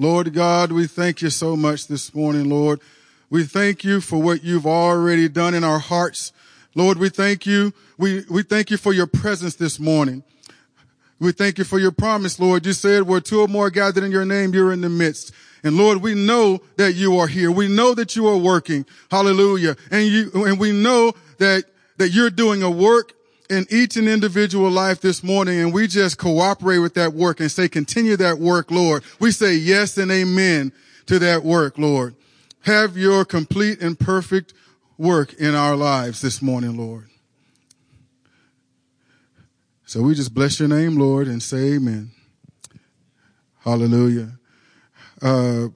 Lord God, we thank you so much this morning, Lord. We thank you for what you've already done in our hearts. Lord, we thank you. We thank you for your presence this morning. We thank you for your promise, Lord. You said where two or more gathered in your name, you're in the midst. And Lord, we know that you are here. We know that you are working. Hallelujah. And we know that you're doing a work in each and individual life this morning, and we just cooperate with that work and say, continue that work, Lord. We say yes and amen to that work, Lord. Have your complete and perfect work in our lives this morning, Lord. So we just bless your name, Lord, and say amen. Hallelujah. Charlie,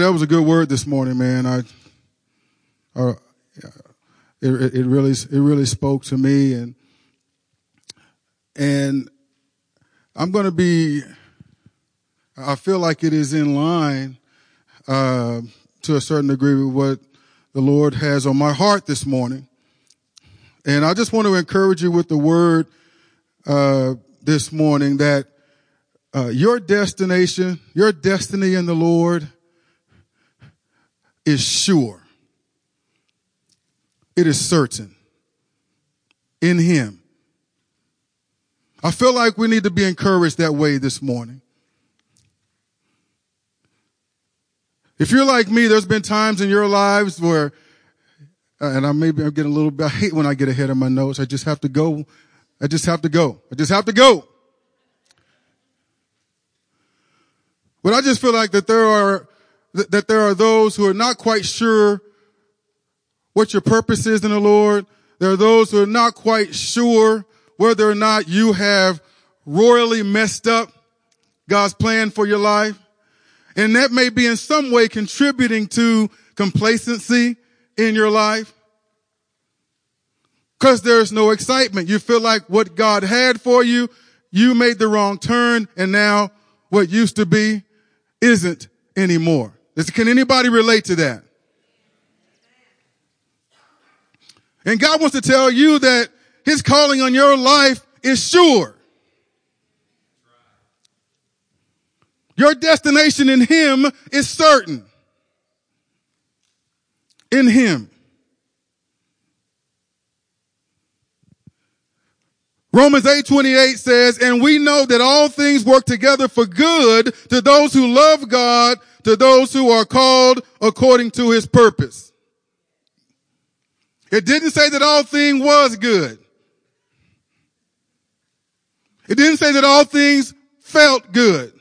that was a good word this morning, man. It really spoke to me, and I'm going to be, I feel like it is in line, to a certain degree with what the Lord has on my heart this morning. And I just want to encourage you with the word, this morning that, your destination, your destiny in the Lord is sure. It is certain in him. I feel like we need to be encouraged that way this morning. If you're like me, there's been times in your lives where, and I'm getting a little bit, I hate when I get ahead of my notes. I just have to go. But I just feel like that there are those who are not quite sure what your purpose is in the Lord. There are those who are not quite sure whether or not you have royally messed up God's plan for your life. And that may be in some way contributing to complacency in your life. Because there's no excitement. You feel like what God had for you, you made the wrong turn, and now what used to be isn't anymore. Can anybody relate to that? And God wants to tell you that his calling on your life is sure. Your destination in him is certain. In him. Romans 8:28 says, and we know that all things work together for good to those who love God, to those who are called according to his purpose. It didn't say that all things was good. It didn't say that all things felt good.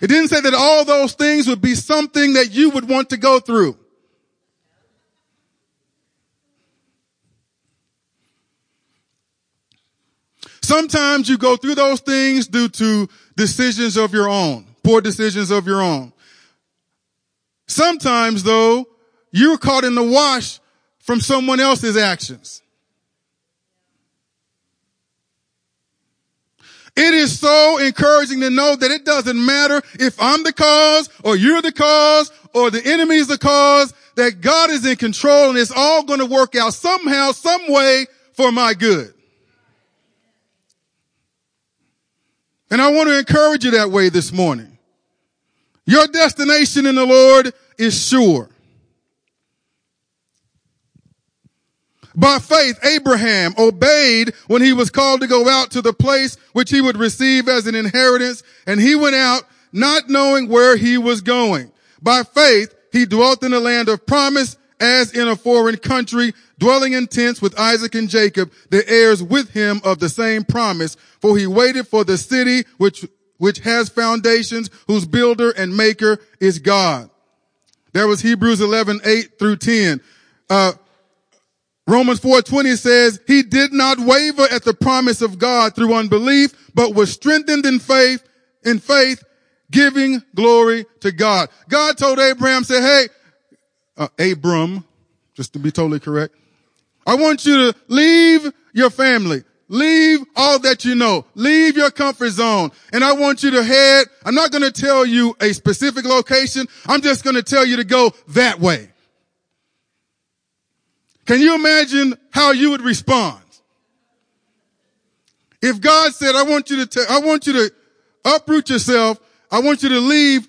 It didn't say that all those things would be something that you would want to go through. Sometimes you go through those things due to decisions of your own, poor decisions of your own. Sometimes, though, you're caught in the wash from someone else's actions. It is so encouraging to know that it doesn't matter if I'm the cause or you're the cause or the enemy's the cause, that God is in control and it's all going to work out somehow, some way for my good. And I want to encourage you that way this morning. Your destination in the Lord is sure. By faith, Abraham obeyed when he was called to go out to the place which he would receive as an inheritance, and he went out not knowing where he was going. By faith, he dwelt in the land of promise as in a foreign country, dwelling in tents with Isaac and Jacob, the heirs with him of the same promise, for he waited for the city which has foundations, whose builder and maker is God. That was Hebrews 11:8 through 10. Romans 4:20 says, he did not waver at the promise of God through unbelief, but was strengthened in faith, giving glory to God. God told Abraham, said, hey, Abram, just to be totally correct, I want you to leave your family. Leave all that you know. Leave your comfort zone. And I want you to head. I'm not going to tell you a specific location. I'm just going to tell you to go that way. Can you imagine how you would respond? If God said, I want you to uproot yourself, I want you to leave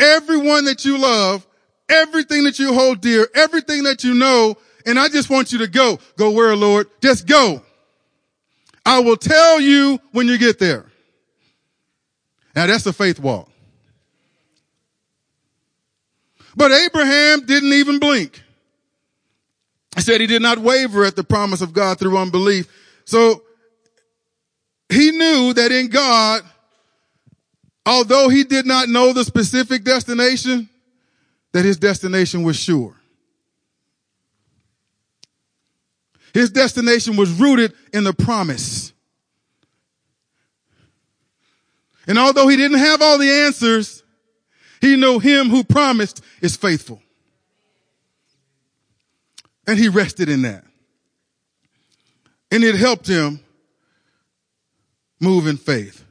everyone that you love, everything that you hold dear, everything that you know, and I just want you to go. Go where, Lord? Just go. I will tell you when you get there. Now that's a faith walk. But Abraham didn't even blink. He said he did not waver at the promise of God through unbelief. So he knew that in God, although he did not know the specific destination, that his destination was sure. His destination was rooted in the promise. And although he didn't have all the answers, he knew him who promised is faithful. And he rested in that. And it helped him move in faith.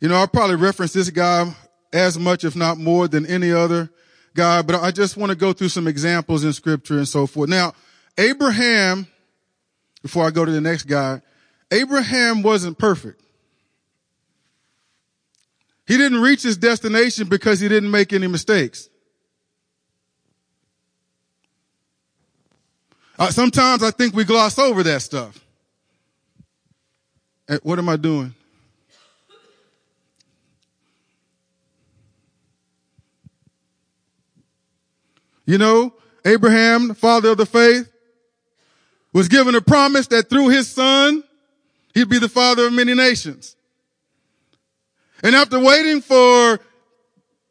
You know, I probably reference this guy as much, if not more, than any other guy, but I just want to go through some examples in scripture and so forth. Now, Abraham, before I go to the next guy, Abraham wasn't perfect. He didn't reach his destination because he didn't make any mistakes. Sometimes I think we gloss over that stuff. What am I doing? You know, Abraham, the father of the faith, was given a promise that through his son, he'd be the father of many nations. And after waiting for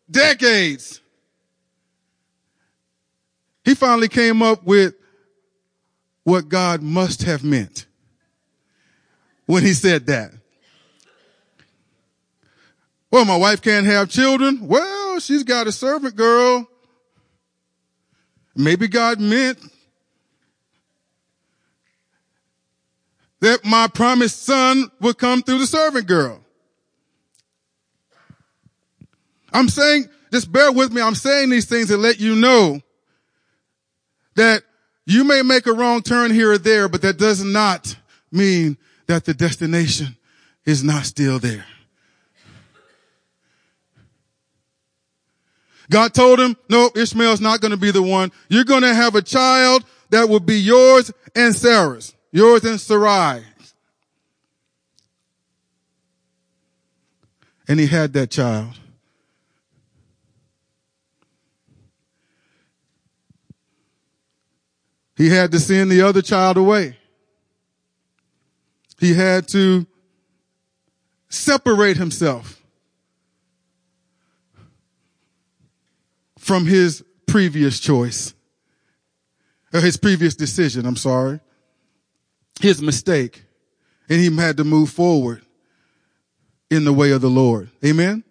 decades, he finally came up with what God must have meant when he said that. Well, my wife can't have children. Well, she's got a servant girl. Maybe God meant that my promised son would come through the servant girl. I'm saying, just bear with me, I'm saying these things to let you know that you may make a wrong turn here or there, but that does not mean that the destination is not still there. God told him, no, Ishmael's not going to be the one. You're going to have a child that will be yours and Sarah's, yours and Sarai. And he had that child. He had to send the other child away. He had to separate himself from his previous choice, or his previous decision, his mistake. And he had to move forward in the way of the Lord. Amen?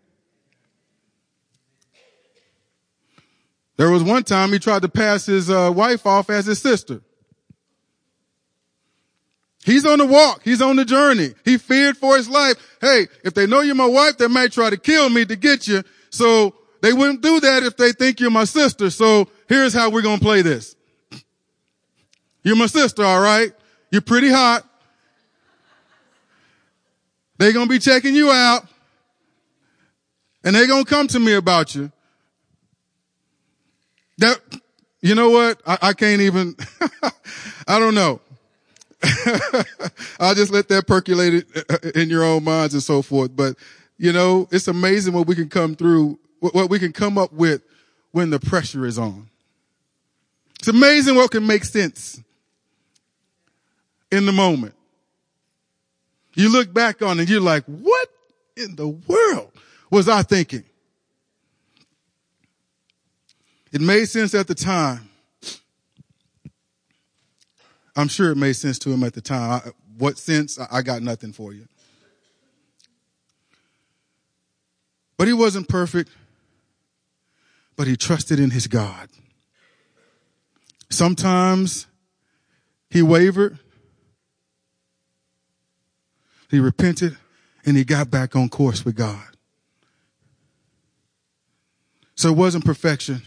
There was one time he tried to pass his wife off as his sister. He's on the walk. He's on the journey. He feared for his life. Hey, if they know you're my wife, they might try to kill me to get you. So they wouldn't do that if they think you're my sister. So here's how we're going to play this. You're my sister, all right? You're pretty hot. They're going to be checking you out. And they're going to come to me about you. That, you know what? I can't even, I don't know. I'll just let that percolate in your own minds and so forth. But, you know, it's amazing what we can come through, what we can come up with when the pressure is on. It's amazing what can make sense in the moment. You look back on it, you're like, what in the world was I thinking? It made sense at the time. I'm sure it made sense to him at the time. What sense? I got nothing for you. But he wasn't perfect, but he trusted in his God. Sometimes he wavered, he repented, and he got back on course with God. So it wasn't perfection.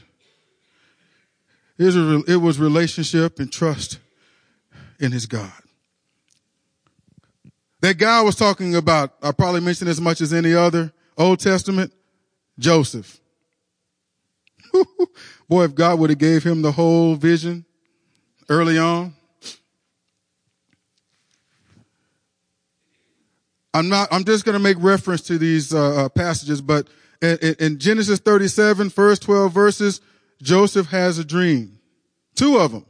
It was relationship and trust in his God. That guy was talking about, I probably mentioned as much as any other, Old Testament, Joseph. Boy, if God would have gave him the whole vision early on. I'm just going to make reference to these passages, but in Genesis 37, first 12 verses, Joseph has a dream. Two of them.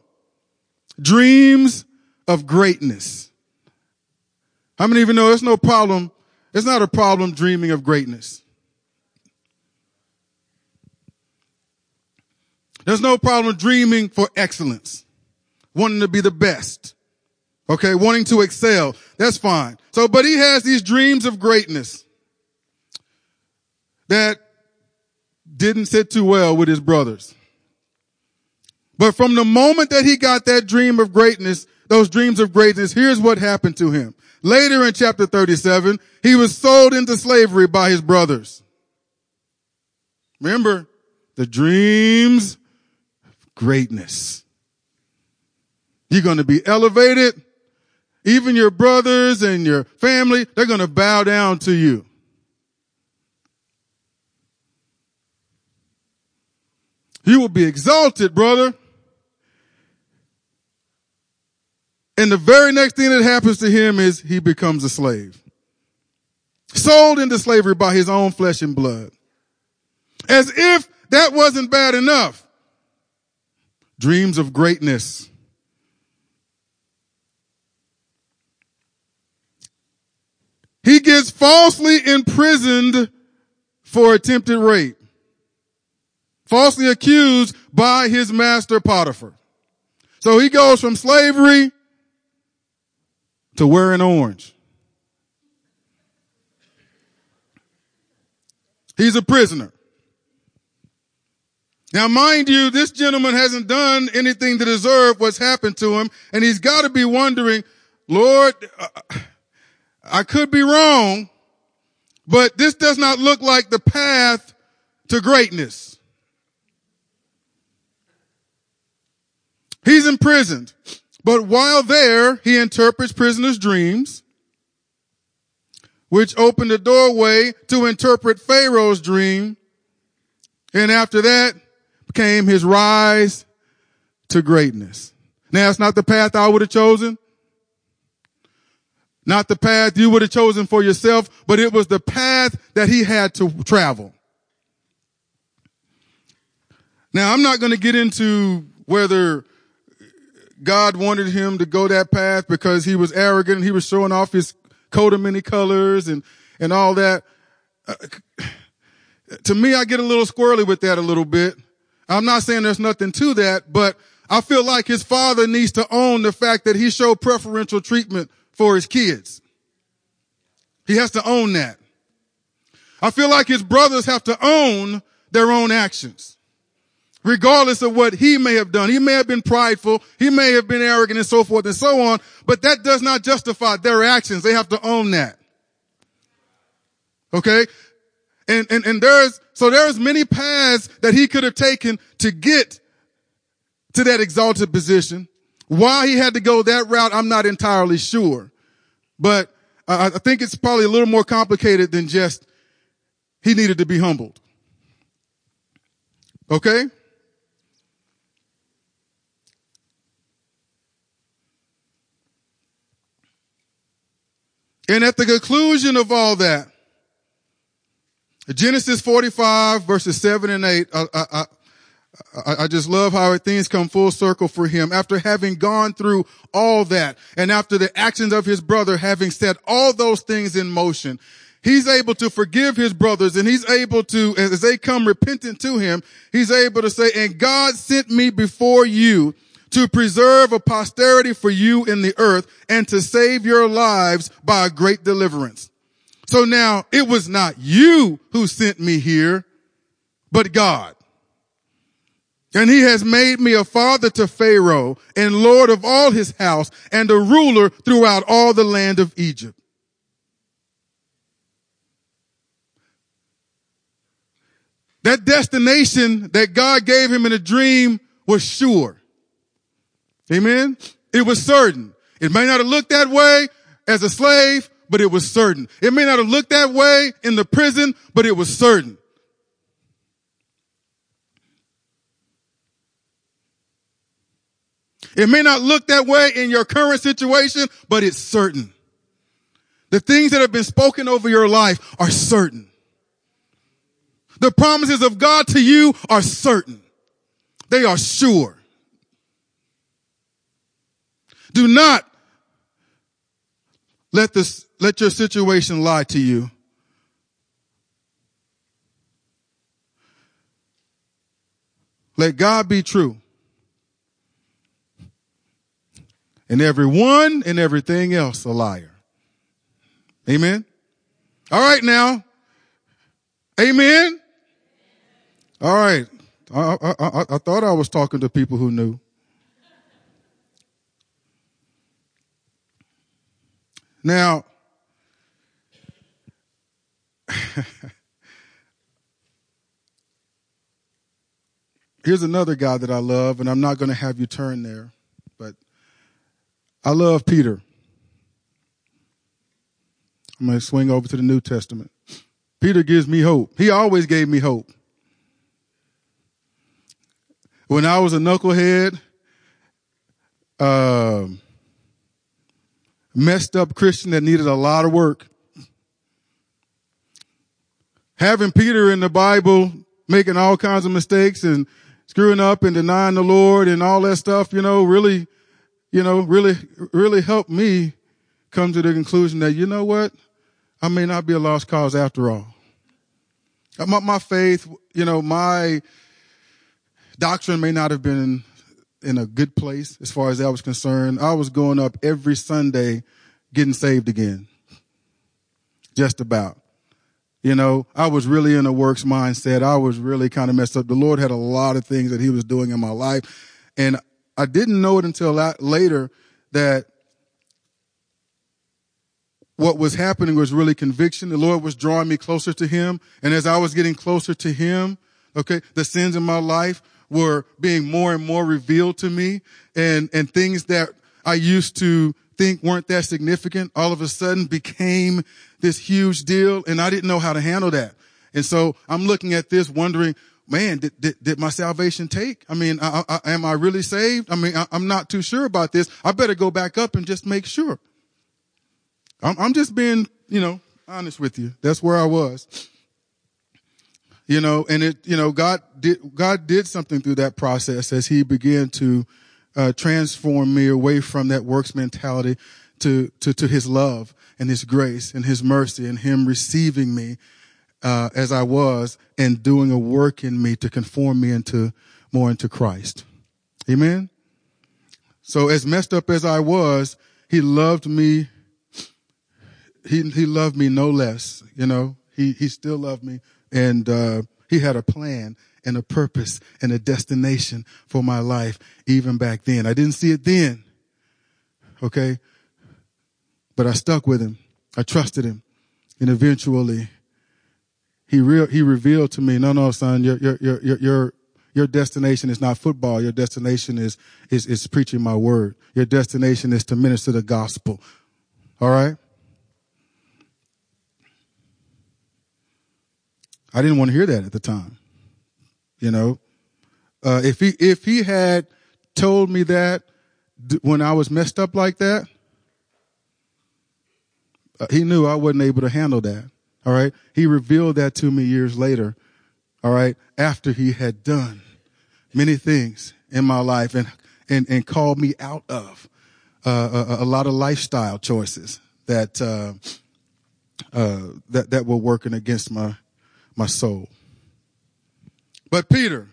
Dreams of greatness. How many even know it's no problem? It's not a problem dreaming of greatness. There's no problem dreaming for excellence, wanting to be the best, okay, wanting to excel. That's fine. So, but he has these dreams of greatness that didn't sit too well with his brothers. But from the moment that he got that dream of greatness, those dreams of greatness, here's what happened to him. Later in chapter 37, he was sold into slavery by his brothers. Remember, the dreams of greatness. You're going to be elevated. Even your brothers and your family, they're going to bow down to you. You will be exalted, brother. And the very next thing that happens to him is he becomes a slave. Sold into slavery by his own flesh and blood. As if that wasn't bad enough. Dreams of greatness. He gets falsely imprisoned for attempted rape. Falsely accused by his master Potiphar. So he goes from slavery to wearing orange. He's a prisoner. Now, mind you, this gentleman hasn't done anything to deserve what's happened to him, and he's got to be wondering, Lord, I could be wrong, but this does not look like the path to greatness. He's imprisoned. But while there, he interprets prisoners' dreams, which opened the doorway to interpret Pharaoh's dream. And after that came his rise to greatness. Now, it's not the path I would have chosen. Not the path you would have chosen for yourself, but it was the path that he had to travel. Now, I'm not going to get into whether God wanted him to go that path because he was arrogant and he was showing off his coat of many colors and all that. To me, I get a little squirrely with that a little bit. I'm not saying there's nothing to that, but I feel like his father needs to own the fact that he showed preferential treatment for his kids. He has to own that. I feel like his brothers have to own their own actions. Regardless of what he may have done, he may have been prideful, he may have been arrogant and so forth and so on, but that does not justify their actions. They have to own that. Okay? And there's many paths that he could have taken to get to that exalted position. Why he had to go that route, I'm not entirely sure. But I think it's probably a little more complicated than just he needed to be humbled. Okay? And at the conclusion of all that, Genesis 45, verses 7 and 8, I just love how things come full circle for him. After having gone through all that, and after the actions of his brother having set all those things in motion, he's able to forgive his brothers, and he's able to, as they come repentant to him, he's able to say, and God sent me before you to preserve a posterity for you in the earth and to save your lives by a great deliverance. So now it was not you who sent me here, but God. And he has made me a father to Pharaoh and lord of all his house and a ruler throughout all the land of Egypt. That destination that God gave him in a dream was sure. Amen? It was certain. It may not have looked that way as a slave, but it was certain. It may not have looked that way in the prison, but it was certain. It may not look that way in your current situation, but it's certain. The things that have been spoken over your life are certain. The promises of God to you are certain. They are sure. Do not let your situation lie to you. Let God be true, and everyone and everything else a liar. Amen. All right now. Amen. All right. I thought I was talking to people who knew. Now, here's another guy that I love, and I'm not going to have you turn there, but I love Peter. I'm going to swing over to the New Testament. Peter gives me hope. He always gave me hope. When I was a knucklehead, messed up Christian that needed a lot of work, having Peter in the Bible making all kinds of mistakes and screwing up and denying the Lord and all that stuff, really helped me come to the conclusion that, you know what? I may not be a lost cause after all. My faith, my doctrine may not have been in a good place as far as that was concerned. I was going up every Sunday getting saved again. Just about. I was really in a works mindset. I was really kind of messed up. The Lord had a lot of things that he was doing in my life. And I didn't know it until later that what was happening was really conviction. The Lord was drawing me closer to him. And as I was getting closer to him, the sins in my life were being more and more revealed to me, and things that I used to think weren't that significant all of a sudden became this huge deal, and I didn't know how to handle that. And so I'm looking at this wondering, man, did my salvation take? Am I really saved? I'm not too sure about this. I better go back up and just make sure. I'm just being, honest with you. That's where I was. God did something through that process as he began to transform me away from that works mentality to his love and his grace and his mercy and him receiving me as I was and doing a work in me to conform me more into Christ. Amen. So as messed up as I was, he loved me. He loved me no less. He still loved me. And he had a plan and a purpose and a destination for my life even back then. I didn't see it then, okay? But I stuck with him. I trusted him. And eventually he revealed to me, no, son, your destination is not football. Your destination is preaching my word. Your destination is to minister the gospel, all right? I didn't want to hear that at the time. If he had told me that when I was messed up like that, he knew I wasn't able to handle that. All right. He revealed that to me years later. All right. After he had done many things in my life and called me out of a lot of lifestyle choices that were working against my soul. But Peter,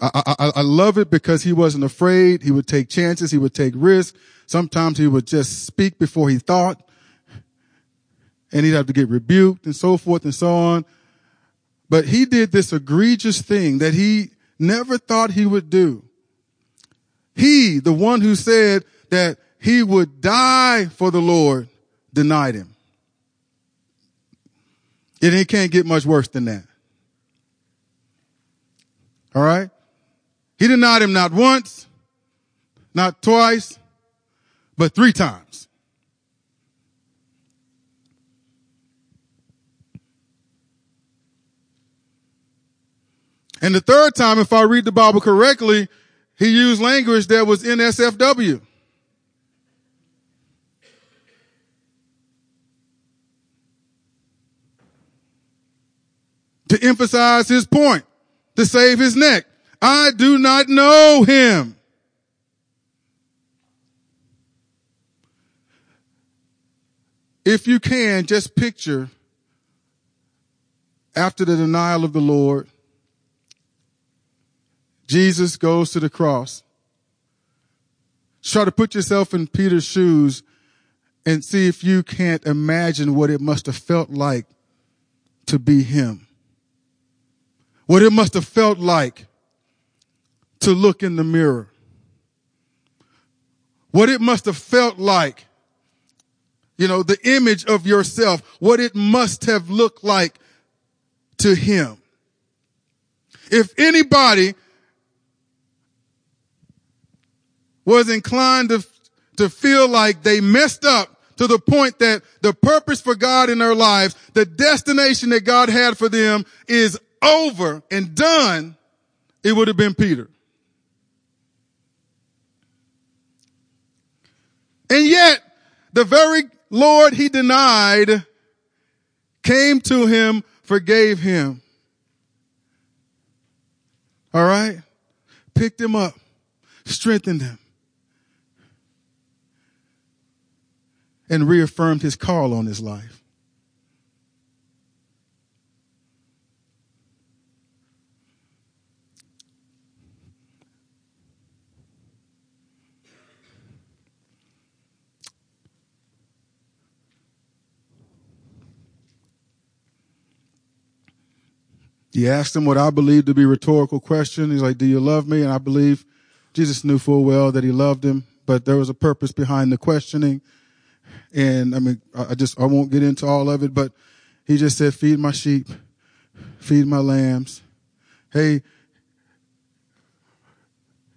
I love it because he wasn't afraid. He would take chances. He would take risks. Sometimes he would just speak before he thought, and he'd have to get rebuked and so forth and so on. But he did this egregious thing that he never thought he would do. He, the one who said that he would die for the Lord, denied him. It can't get much worse than that. All right? He denied him not once, not twice, but 3 times. And the third time, if I read the Bible correctly, he used language that was NSFW. To emphasize his point, to save his neck. I do not know him. If you can, just picture after the denial of the Lord, Jesus goes to the cross. Try to put yourself in Peter's shoes and see if you can't imagine what it must have felt like to be him. What it must have felt like to look in the mirror. What it must have felt like, you know, the image of yourself, what it must have looked like to him. If anybody was inclined to feel like they messed up to the point that the purpose for God in their lives, the destination that God had for them is over and done, it would have been Peter. And yet, the very Lord he denied came to him, forgave him. All right? Picked him up, strengthened him, and reaffirmed his call on his life. You asked him what I believe to be a rhetorical question. He's like, do you love me? And I believe Jesus knew full well that he loved him, but there was a purpose behind the questioning. And I won't get into all of it, but he just said, feed my sheep, feed my lambs. Hey,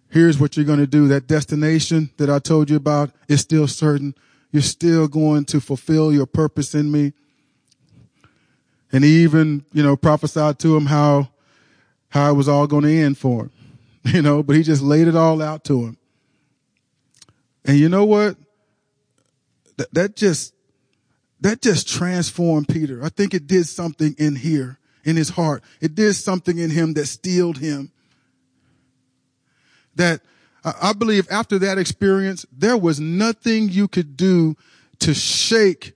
here's what you're going to do. That destination that I told you about is still certain. You're still going to fulfill your purpose in me. And he even, prophesied to him how it was all going to end for him, but he just laid it all out to him. And you know what? That just transformed Peter. I think it did something in here, in his heart. It did something in him that steeled him. That I believe after that experience, there was nothing you could do to shake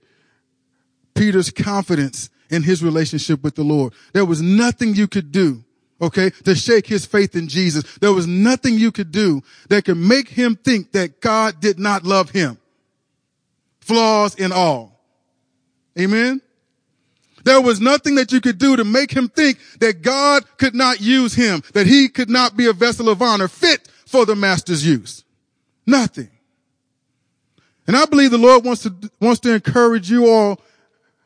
Peter's confidence in his relationship with the Lord. There was nothing you could do, to shake his faith in Jesus. There was nothing you could do that could make him think that God did not love him. Flaws and all. Amen? There was nothing that you could do to make him think that God could not use him, that he could not be a vessel of honor fit for the master's use. Nothing. And I believe the Lord wants to encourage you all,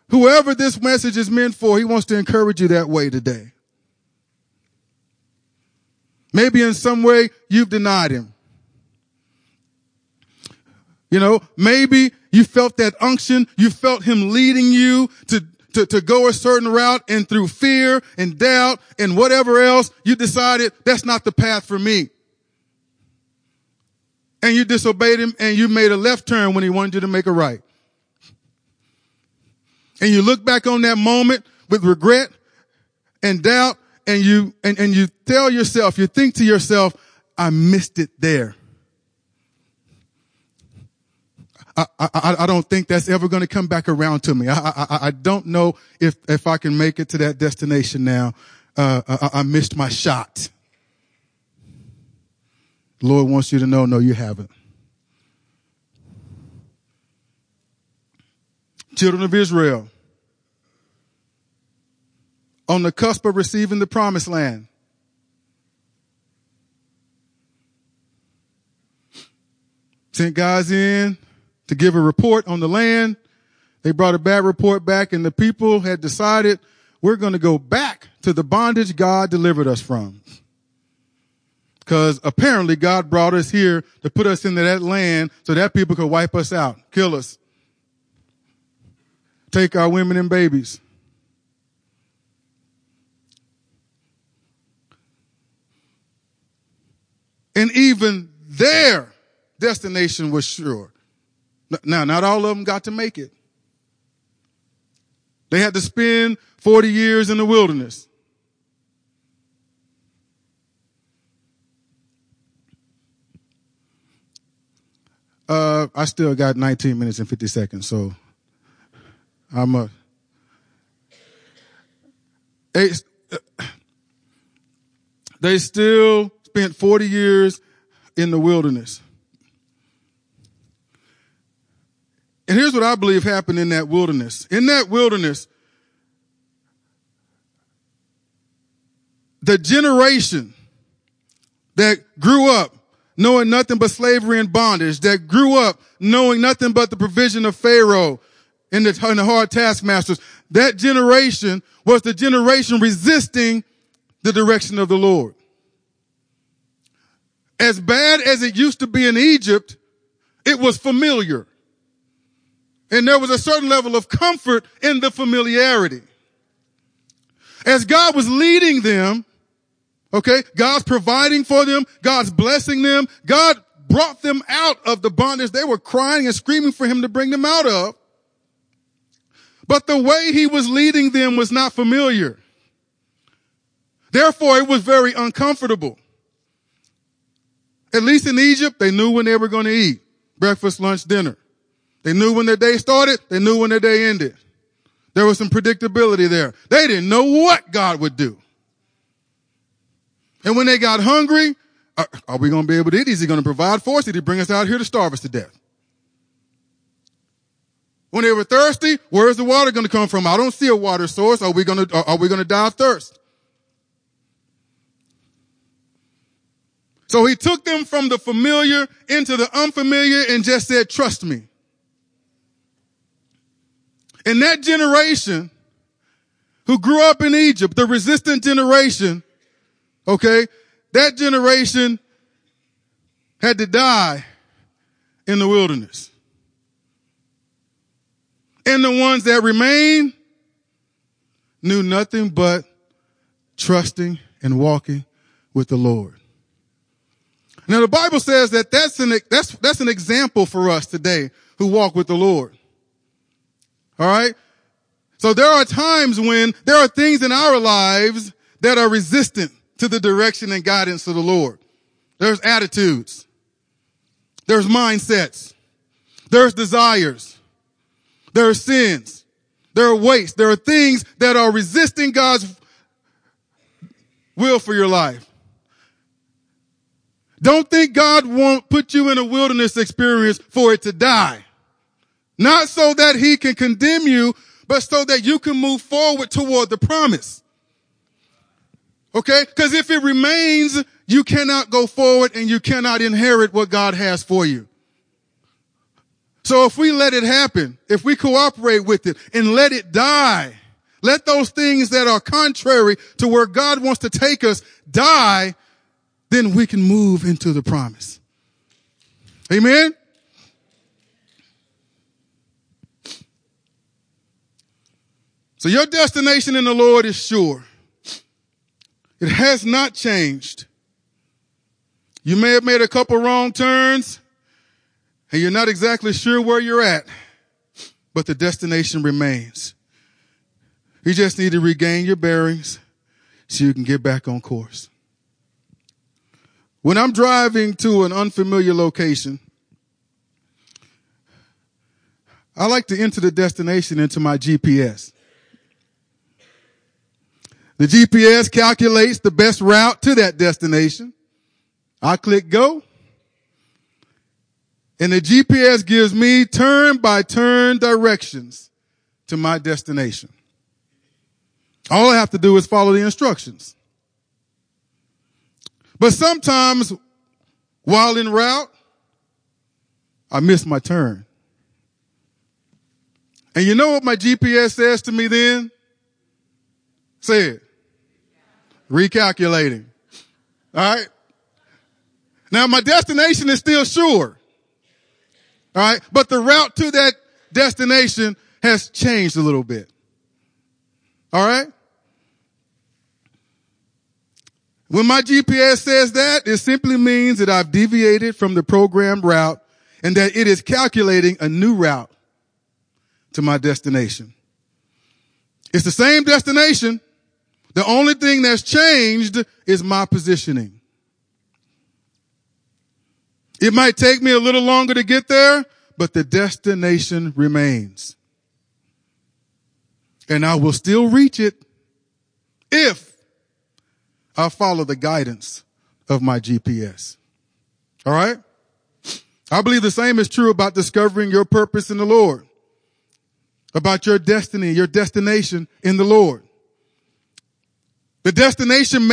whoever this message is meant for, he wants to encourage you that way today. Maybe in some way you've denied him. Maybe you felt that unction. You felt him leading you to go a certain route, and through fear and doubt and whatever else, you decided that's not the path for me. And you disobeyed him, and you made a left turn when he wanted you to make a right. And you look back on that moment with regret and doubt, and you tell yourself, you think to yourself, I missed it there. I don't think that's ever going to come back around to me. I don't know if I can make it to that destination now. I missed my shot. The Lord wants you to know, no, you haven't. Children of Israel, on the cusp of receiving the promised land, sent guys in to give a report on the land. They brought a bad report back, and the people had decided, we're going to go back to the bondage God delivered us from. Because apparently God brought us here to put us into that land so that people could wipe us out, kill us, take our women and babies. And even their destination was sure. Now, not all of them got to make it. They had to spend 40 years in the wilderness. I still got 19 minutes and 50 seconds, so I'm a. They still spent 40 years in the wilderness. And here's what I believe happened in that wilderness. In that wilderness, the generation that grew up knowing nothing but slavery and bondage, that grew up knowing nothing but the provision of Pharaoh and the hard taskmasters, that generation was the generation resisting the direction of the Lord. As bad as it used to be in Egypt, it was familiar. And there was a certain level of comfort in the familiarity. As God was leading them, okay, God's providing for them, God's blessing them, God brought them out of the bondage they were crying and screaming for him to bring them out of. But the way he was leading them was not familiar. Therefore, it was very uncomfortable. At least in Egypt, they knew when they were going to eat. Breakfast, lunch, dinner. They knew when their day started. They knew when their day ended. There was some predictability there. They didn't know what God would do. And when they got hungry, are we going to be able to eat? Is he going to provide for us? Did he bring us out here to starve us to death? When they were thirsty, where is the water going to come from? I don't see a water source. Are we going to die of thirst? So he took them from the familiar into the unfamiliar and just said, trust me. And that generation who grew up in Egypt, the resistant generation, okay, that generation had to die in the wilderness. And the ones that remained knew nothing but trusting and walking with the Lord. Now, the Bible says that that's an example for us today who walk with the Lord. All right. So there are times when there are things in our lives that are resistant to the direction and guidance of the Lord. There's attitudes. There's mindsets. There's desires. There are sins. There are weights. There are things that are resisting God's will for your life. Don't think God won't put you in a wilderness experience for it to die. Not so that he can condemn you, but so that you can move forward toward the promise. Okay? Because if it remains, you cannot go forward and you cannot inherit what God has for you. So if we let it happen, if we cooperate with it and let it die, let those things that are contrary to where God wants to take us die, then we can move into the promise. Amen? So your destination in the Lord is sure. It has not changed. You may have made a couple wrong turns, and you're not exactly sure where you're at, but the destination remains. You just need to regain your bearings so you can get back on course. When I'm driving to an unfamiliar location, I like to enter the destination into my GPS. The GPS calculates the best route to that destination. I click go. And the GPS gives me turn-by-turn directions to my destination. All I have to do is follow the instructions. But sometimes, while en route, I miss my turn. And you know what my GPS says to me then? Said, recalculating. All right. Now my destination is still sure. All right. But the route to that destination has changed a little bit. All right. When my GPS says that, it simply means that I've deviated from the programmed route and that it is calculating a new route to my destination. It's the same destination. The only thing that's changed is my positioning. It might take me a little longer to get there, but the destination remains. And I will still reach it if I follow the guidance of my GPS. All right? I believe the same is true about discovering your purpose in the Lord, about your destiny, your destination in the Lord. The destination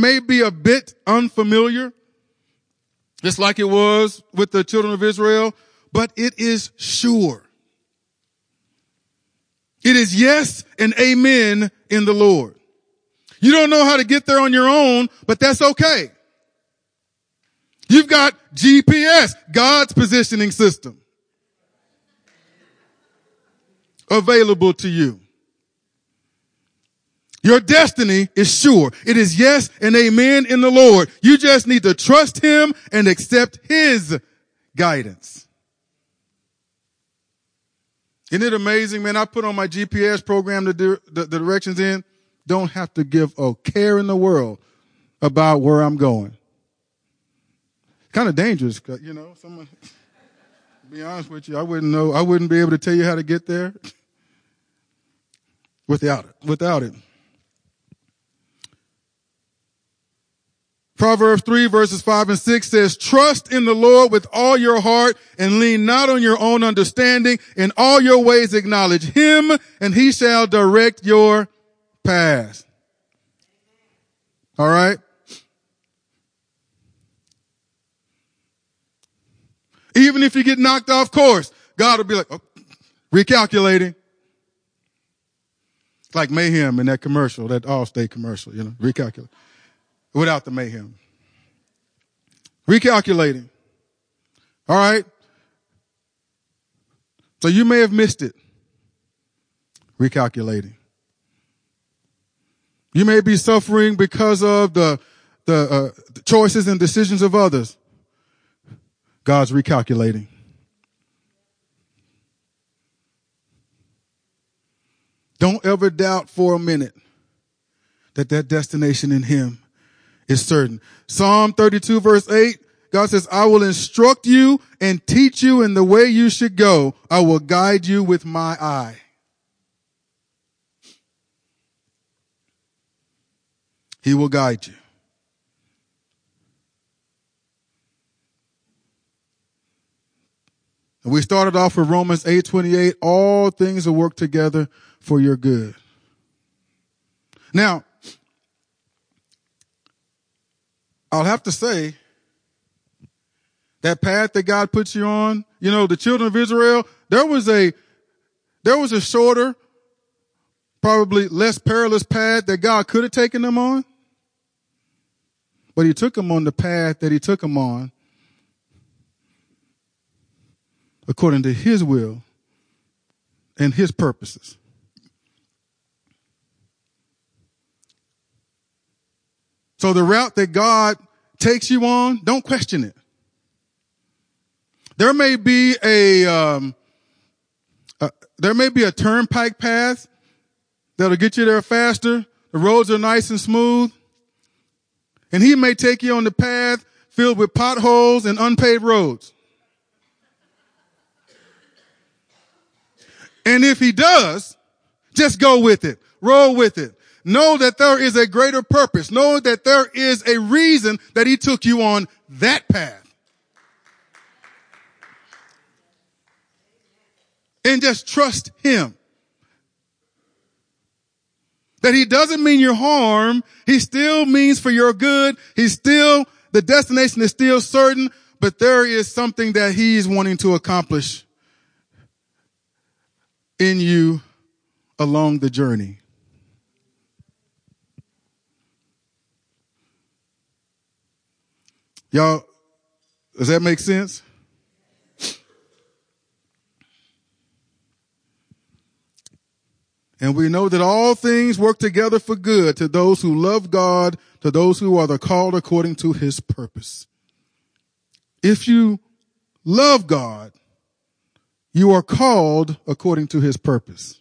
may be a bit unfamiliar, just like it was with the children of Israel, but it is sure. It is yes and amen in the Lord. You don't know how to get there on your own, but that's okay. You've got GPS, God's positioning system, available to you. Your destiny is sure. It is yes and amen in the Lord. You just need to trust him and accept his guidance. Isn't it amazing, man? I put on my GPS program the directions in. Don't have to give a care in the world about where I'm going. Kind of dangerous, you know. Someone, to be honest with you, I wouldn't know. I wouldn't be able to tell you how to get there without it. Proverbs 3 verses 5 and 6 says, trust in the Lord with all your heart and lean not on your own understanding. In all your ways acknowledge him and he shall direct your past. All right. Even if you get knocked off course, God will be like, oh, recalculating. It's like Mayhem in that commercial, that Allstate commercial, you know, recalculating without the mayhem. Recalculating. All right. So you may have missed it. Recalculating. You may be suffering because of the choices and decisions of others. God's recalculating. Don't ever doubt for a minute that destination in him is certain. Psalm 32 verse 8, God says, I will instruct you and teach you in the way you should go. I will guide you with my eye. He will guide you. And we started off with Romans 8:28. All things will work together for your good. Now, I'll have to say that path that God puts you on, you know, the children of Israel, there was a shorter, probably less perilous path that God could have taken them on. But he took them on the path that he took them on according to his will and his purposes. So the route that God takes you on, don't question it. There may be a turnpike path that'll get you there faster. The roads are nice and smooth. And he may take you on the path filled with potholes and unpaved roads. And if he does, just go with it. Roll with it. Know that there is a greater purpose. Know that there is a reason that he took you on that path. And just trust him. That he doesn't mean your harm. He still means for your good. The destination is still certain, but there is something that he's wanting to accomplish in you along the journey. Y'all, does that make sense? And we know that all things work together for good to those who love God, to those who are the called according to his purpose. If you love God, you are called according to his purpose.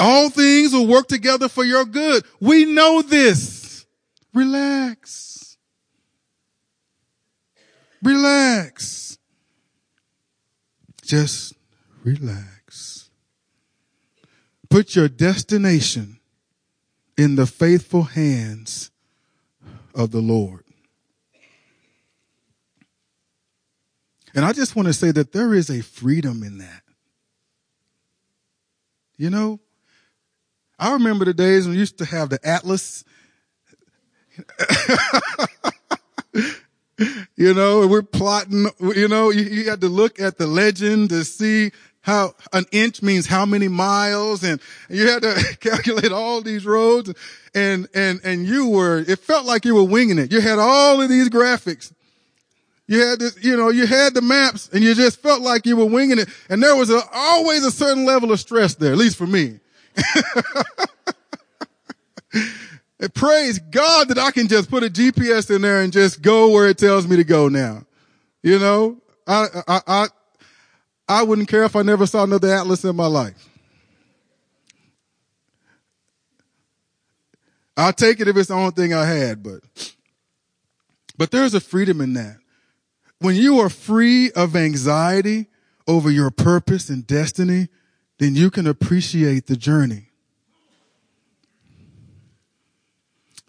All things will work together for your good. We know this. Relax. Relax. Just relax. Put your destination in the faithful hands of the Lord. And I just want to say that there is a freedom in that. You know, I remember the days when we used to have the atlas, you know, and we're plotting, you know, you had to look at the legend to see how an inch means how many miles. And you had to calculate all these roads and it felt like you were winging it. You had all of these graphics. You had this, you know, you had the maps and you just felt like you were winging it. And there was always a certain level of stress there, at least for me. And praise God that I can just put a GPS in there and just go where it tells me to go now. You know, I wouldn't care if I never saw another atlas in my life. I'll take it if it's the only thing I had, but there's a freedom in that. When you are free of anxiety over your purpose and destiny, then you can appreciate the journey.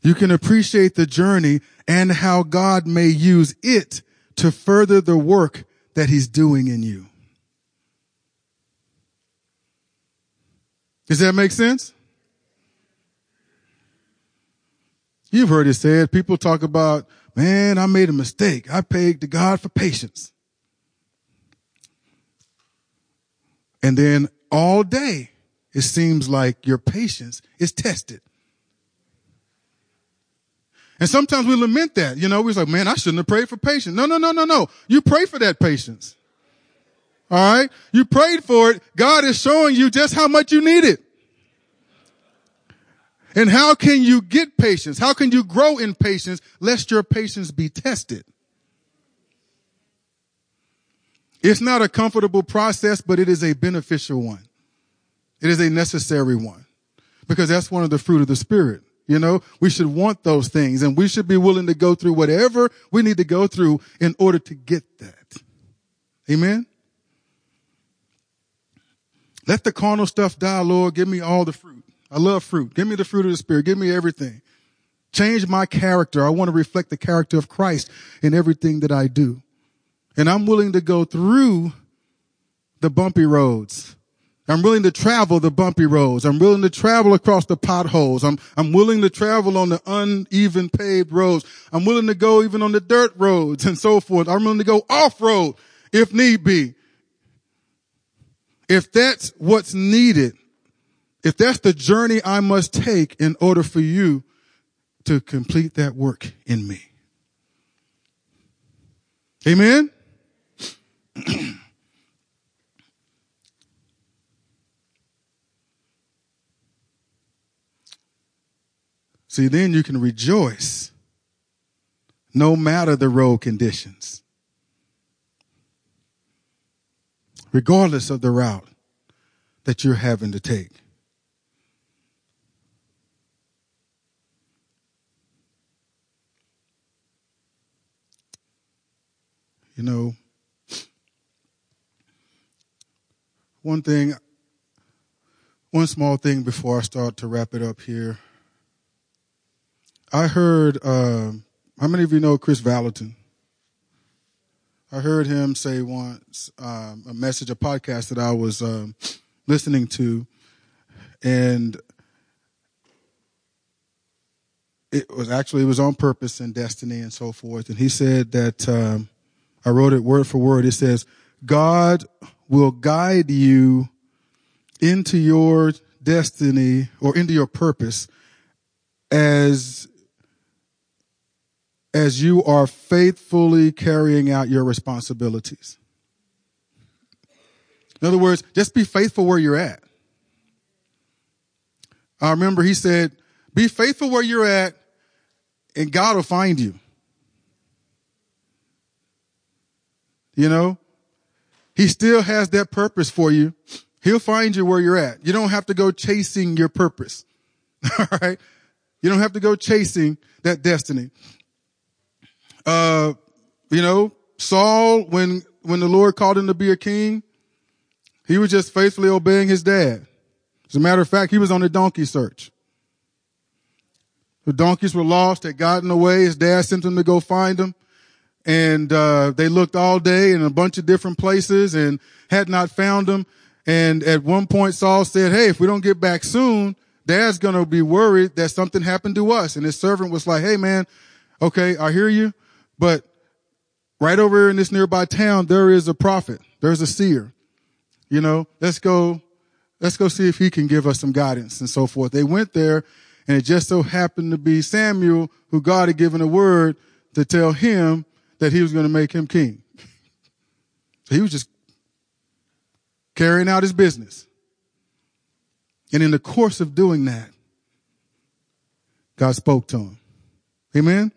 You can appreciate the journey and how God may use it to further the work that he's doing in you. Does that make sense? You've heard it said, people talk about, man, I made a mistake. I paid to God for patience. And then all day, it seems like your patience is tested. And sometimes we lament that. You know, we're like, man, I shouldn't have prayed for patience. No. You pray for that patience. All right? You prayed for it. God is showing you just how much you need it. And how can you get patience? How can you grow in patience lest your patience be tested? It's not a comfortable process, but it is a beneficial one. It is a necessary one because that's one of the fruit of the Spirit. You know, we should want those things and we should be willing to go through whatever we need to go through in order to get that. Amen. Let the carnal stuff die, Lord. Give me all the fruit. I love fruit. Give me the fruit of the Spirit. Give me everything. Change my character. I want to reflect the character of Christ in everything that I do. And I'm willing to go through the bumpy roads. I'm willing to travel the bumpy roads. I'm willing to travel across the potholes. I'm willing to travel on the uneven paved roads. I'm willing to go even on the dirt roads and so forth. I'm willing to go off-road if need be. If that's what's needed, if that's the journey I must take in order for you to complete that work in me. Amen? See, then you can rejoice no matter the road conditions, regardless of the route that you're having to take. You know, one small thing before I start to wrap it up here. I heard, how many of you know Chris Valentin? I heard him say once a podcast that I was listening to, and it was on purpose and destiny and so forth. And he said that, I I wrote it word for word. It says, God will guide you into your destiny or into your purpose as you are faithfully carrying out your responsibilities. In other words, just be faithful where you're at. I remember he said, be faithful where you're at and God will find you. You know, he still has that purpose for you. He'll find you where you're at. You don't have to go chasing your purpose. All right. You don't have to go chasing that destiny. You know, Saul, when the Lord called him to be a king, he was just faithfully obeying his dad. As a matter of fact, he was on a donkey search. The donkeys were lost, had gotten away. His dad sent him to go find them. And they looked all day in a bunch of different places and had not found them. And at one point, Saul said, hey, if we don't get back soon, Dad's going to be worried that something happened to us. And his servant was like, hey, man, okay, I hear you. But right over here in this nearby town, there is a prophet. There's a seer. You know, let's go see if he can give us some guidance and so forth. They went there, and it just so happened to be Samuel, who God had given a word to tell him that he was going to make him king. He was just carrying out his business. And in the course of doing that, God spoke to him. Amen.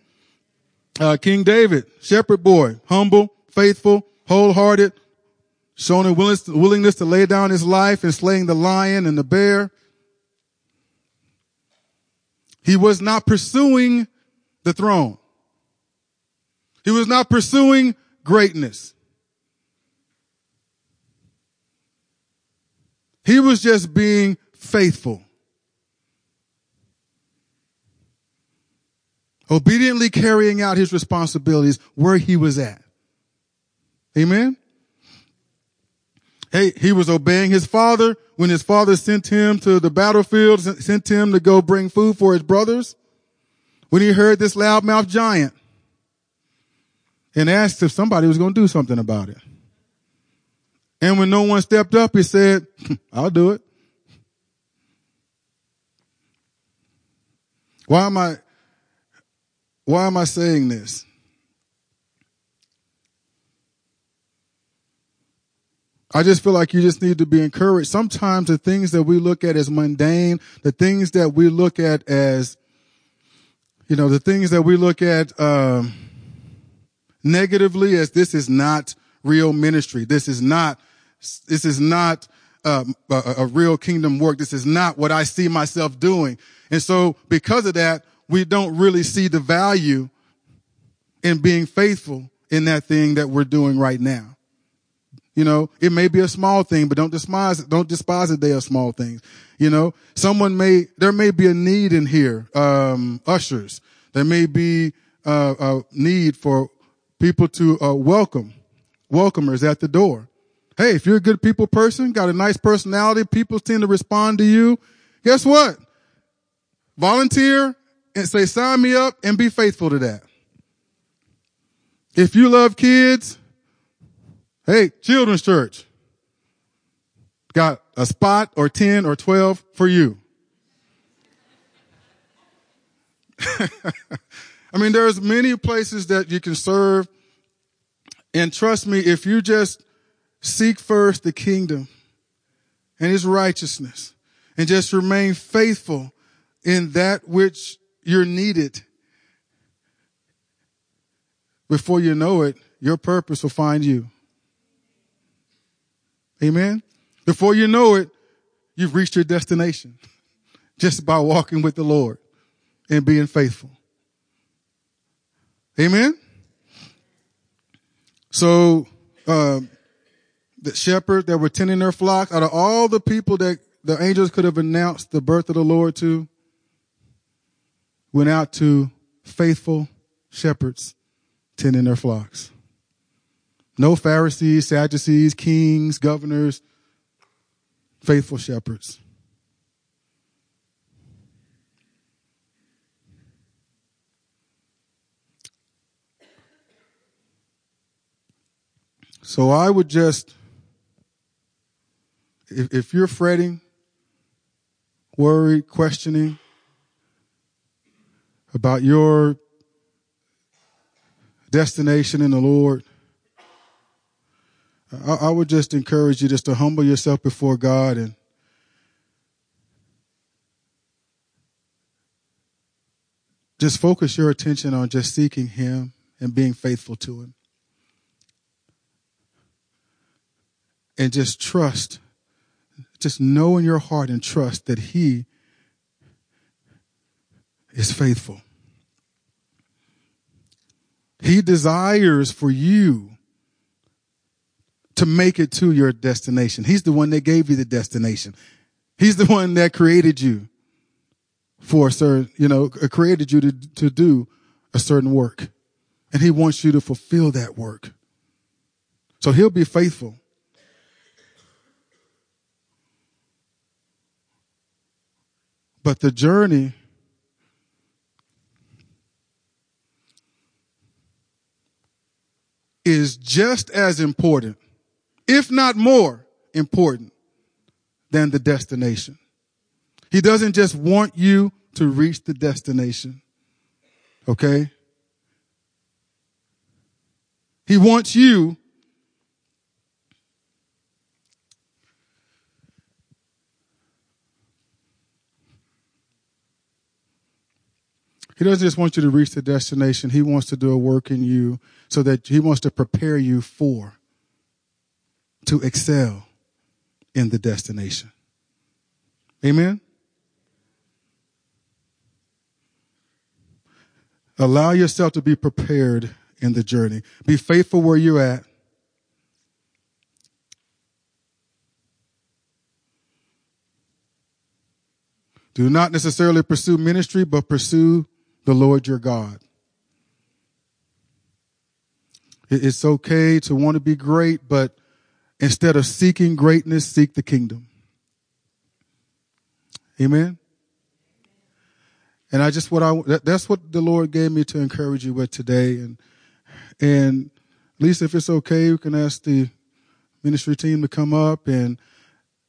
King David, shepherd boy, humble, faithful, wholehearted, showing a willingness to lay down his life and slaying the lion and the bear. He was not pursuing the throne. He was not pursuing greatness. He was just being faithful. Obediently carrying out his responsibilities where he was at. Amen? Hey, he was obeying his father when his father sent him to the battlefield, sent him to go bring food for his brothers. When he heard this loudmouth giant and asked if somebody was going to do something about it. And when no one stepped up, he said, I'll do it. Why am I saying this? I just feel like you just need to be encouraged. Sometimes the things that we look at as mundane, the things that we look at as, you know, the things that we look at negatively as this is not real ministry. This is not a real kingdom work. This is not what I see myself doing. And so because of that, we don't really see the value in being faithful in that thing that we're doing right now. You know, it may be a small thing, but don't despise the day of small things. You know, there may be a need in here. Ushers, there may be a need for people to welcomers at the door. Hey, if you're a good people person, got a nice personality, people tend to respond to you. Guess what? Volunteer and say, sign me up, and be faithful to that. If you love kids, hey, children's church got a spot or 10 or 12 for you. I mean, there's many places that you can serve. And trust me, if you just seek first the kingdom and his righteousness and just remain faithful in that which you're needed, before you know it, your purpose will find you. Amen. Before you know it, you've reached your destination just by walking with the Lord and being faithful. Amen. So, the shepherds that were tending their flocks, out of all the people that the angels could have announced the birth of the Lord to, went out to faithful shepherds tending their flocks. No Pharisees, Sadducees, kings, governors, faithful shepherds. So I would just, if you're fretting, worried, questioning about your destination in the Lord, I would just encourage you just to humble yourself before God and just focus your attention on just seeking him and being faithful to him. And just trust, just know in your heart and trust that he is faithful. He desires for you to make it to your destination. He's the one that gave you the destination. He's the one that created you. Created you to do a certain work. And he wants you to fulfill that work. So he'll be faithful. But the journey is just as important, if not more important, than the destination. He doesn't just want you to reach the destination, okay? He wants you He doesn't just want you to reach the destination. He wants to do a work in you so that he wants to prepare you to excel in the destination. Amen? Allow yourself to be prepared in the journey. Be faithful where you're at. Do not necessarily pursue ministry, but pursue the Lord your God. It's okay to want to be great, but instead of seeking greatness, seek the kingdom. Amen? And that's what the Lord gave me to encourage you with today. And Lisa, if it's okay, we can ask the ministry team to come up. And,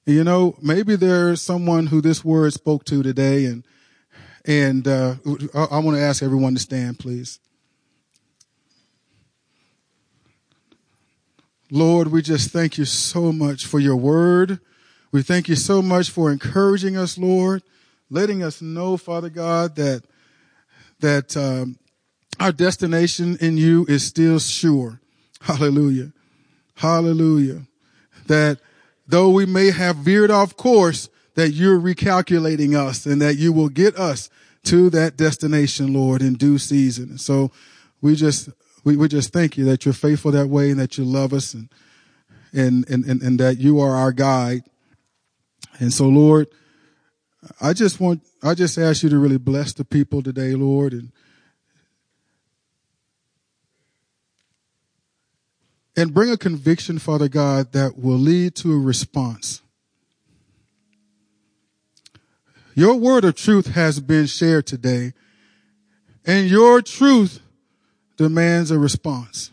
you know, maybe there's someone who this word spoke to today. And I want to ask everyone to stand, please. Lord, we just thank you so much for your word. We thank you so much for encouraging us, Lord. Letting us know, Father God, that our destination in you is still sure. Hallelujah. Hallelujah. That though we may have veered off course, that you're recalculating us and that you will get us to that destination, Lord, in due season. And so we just thank you that you're faithful that way and that you love us and that you are our guide. And so, Lord, I just ask you to really bless the people today, Lord, and bring a conviction, Father God, that will lead to a response. Your word of truth has been shared today, and your truth demands a response.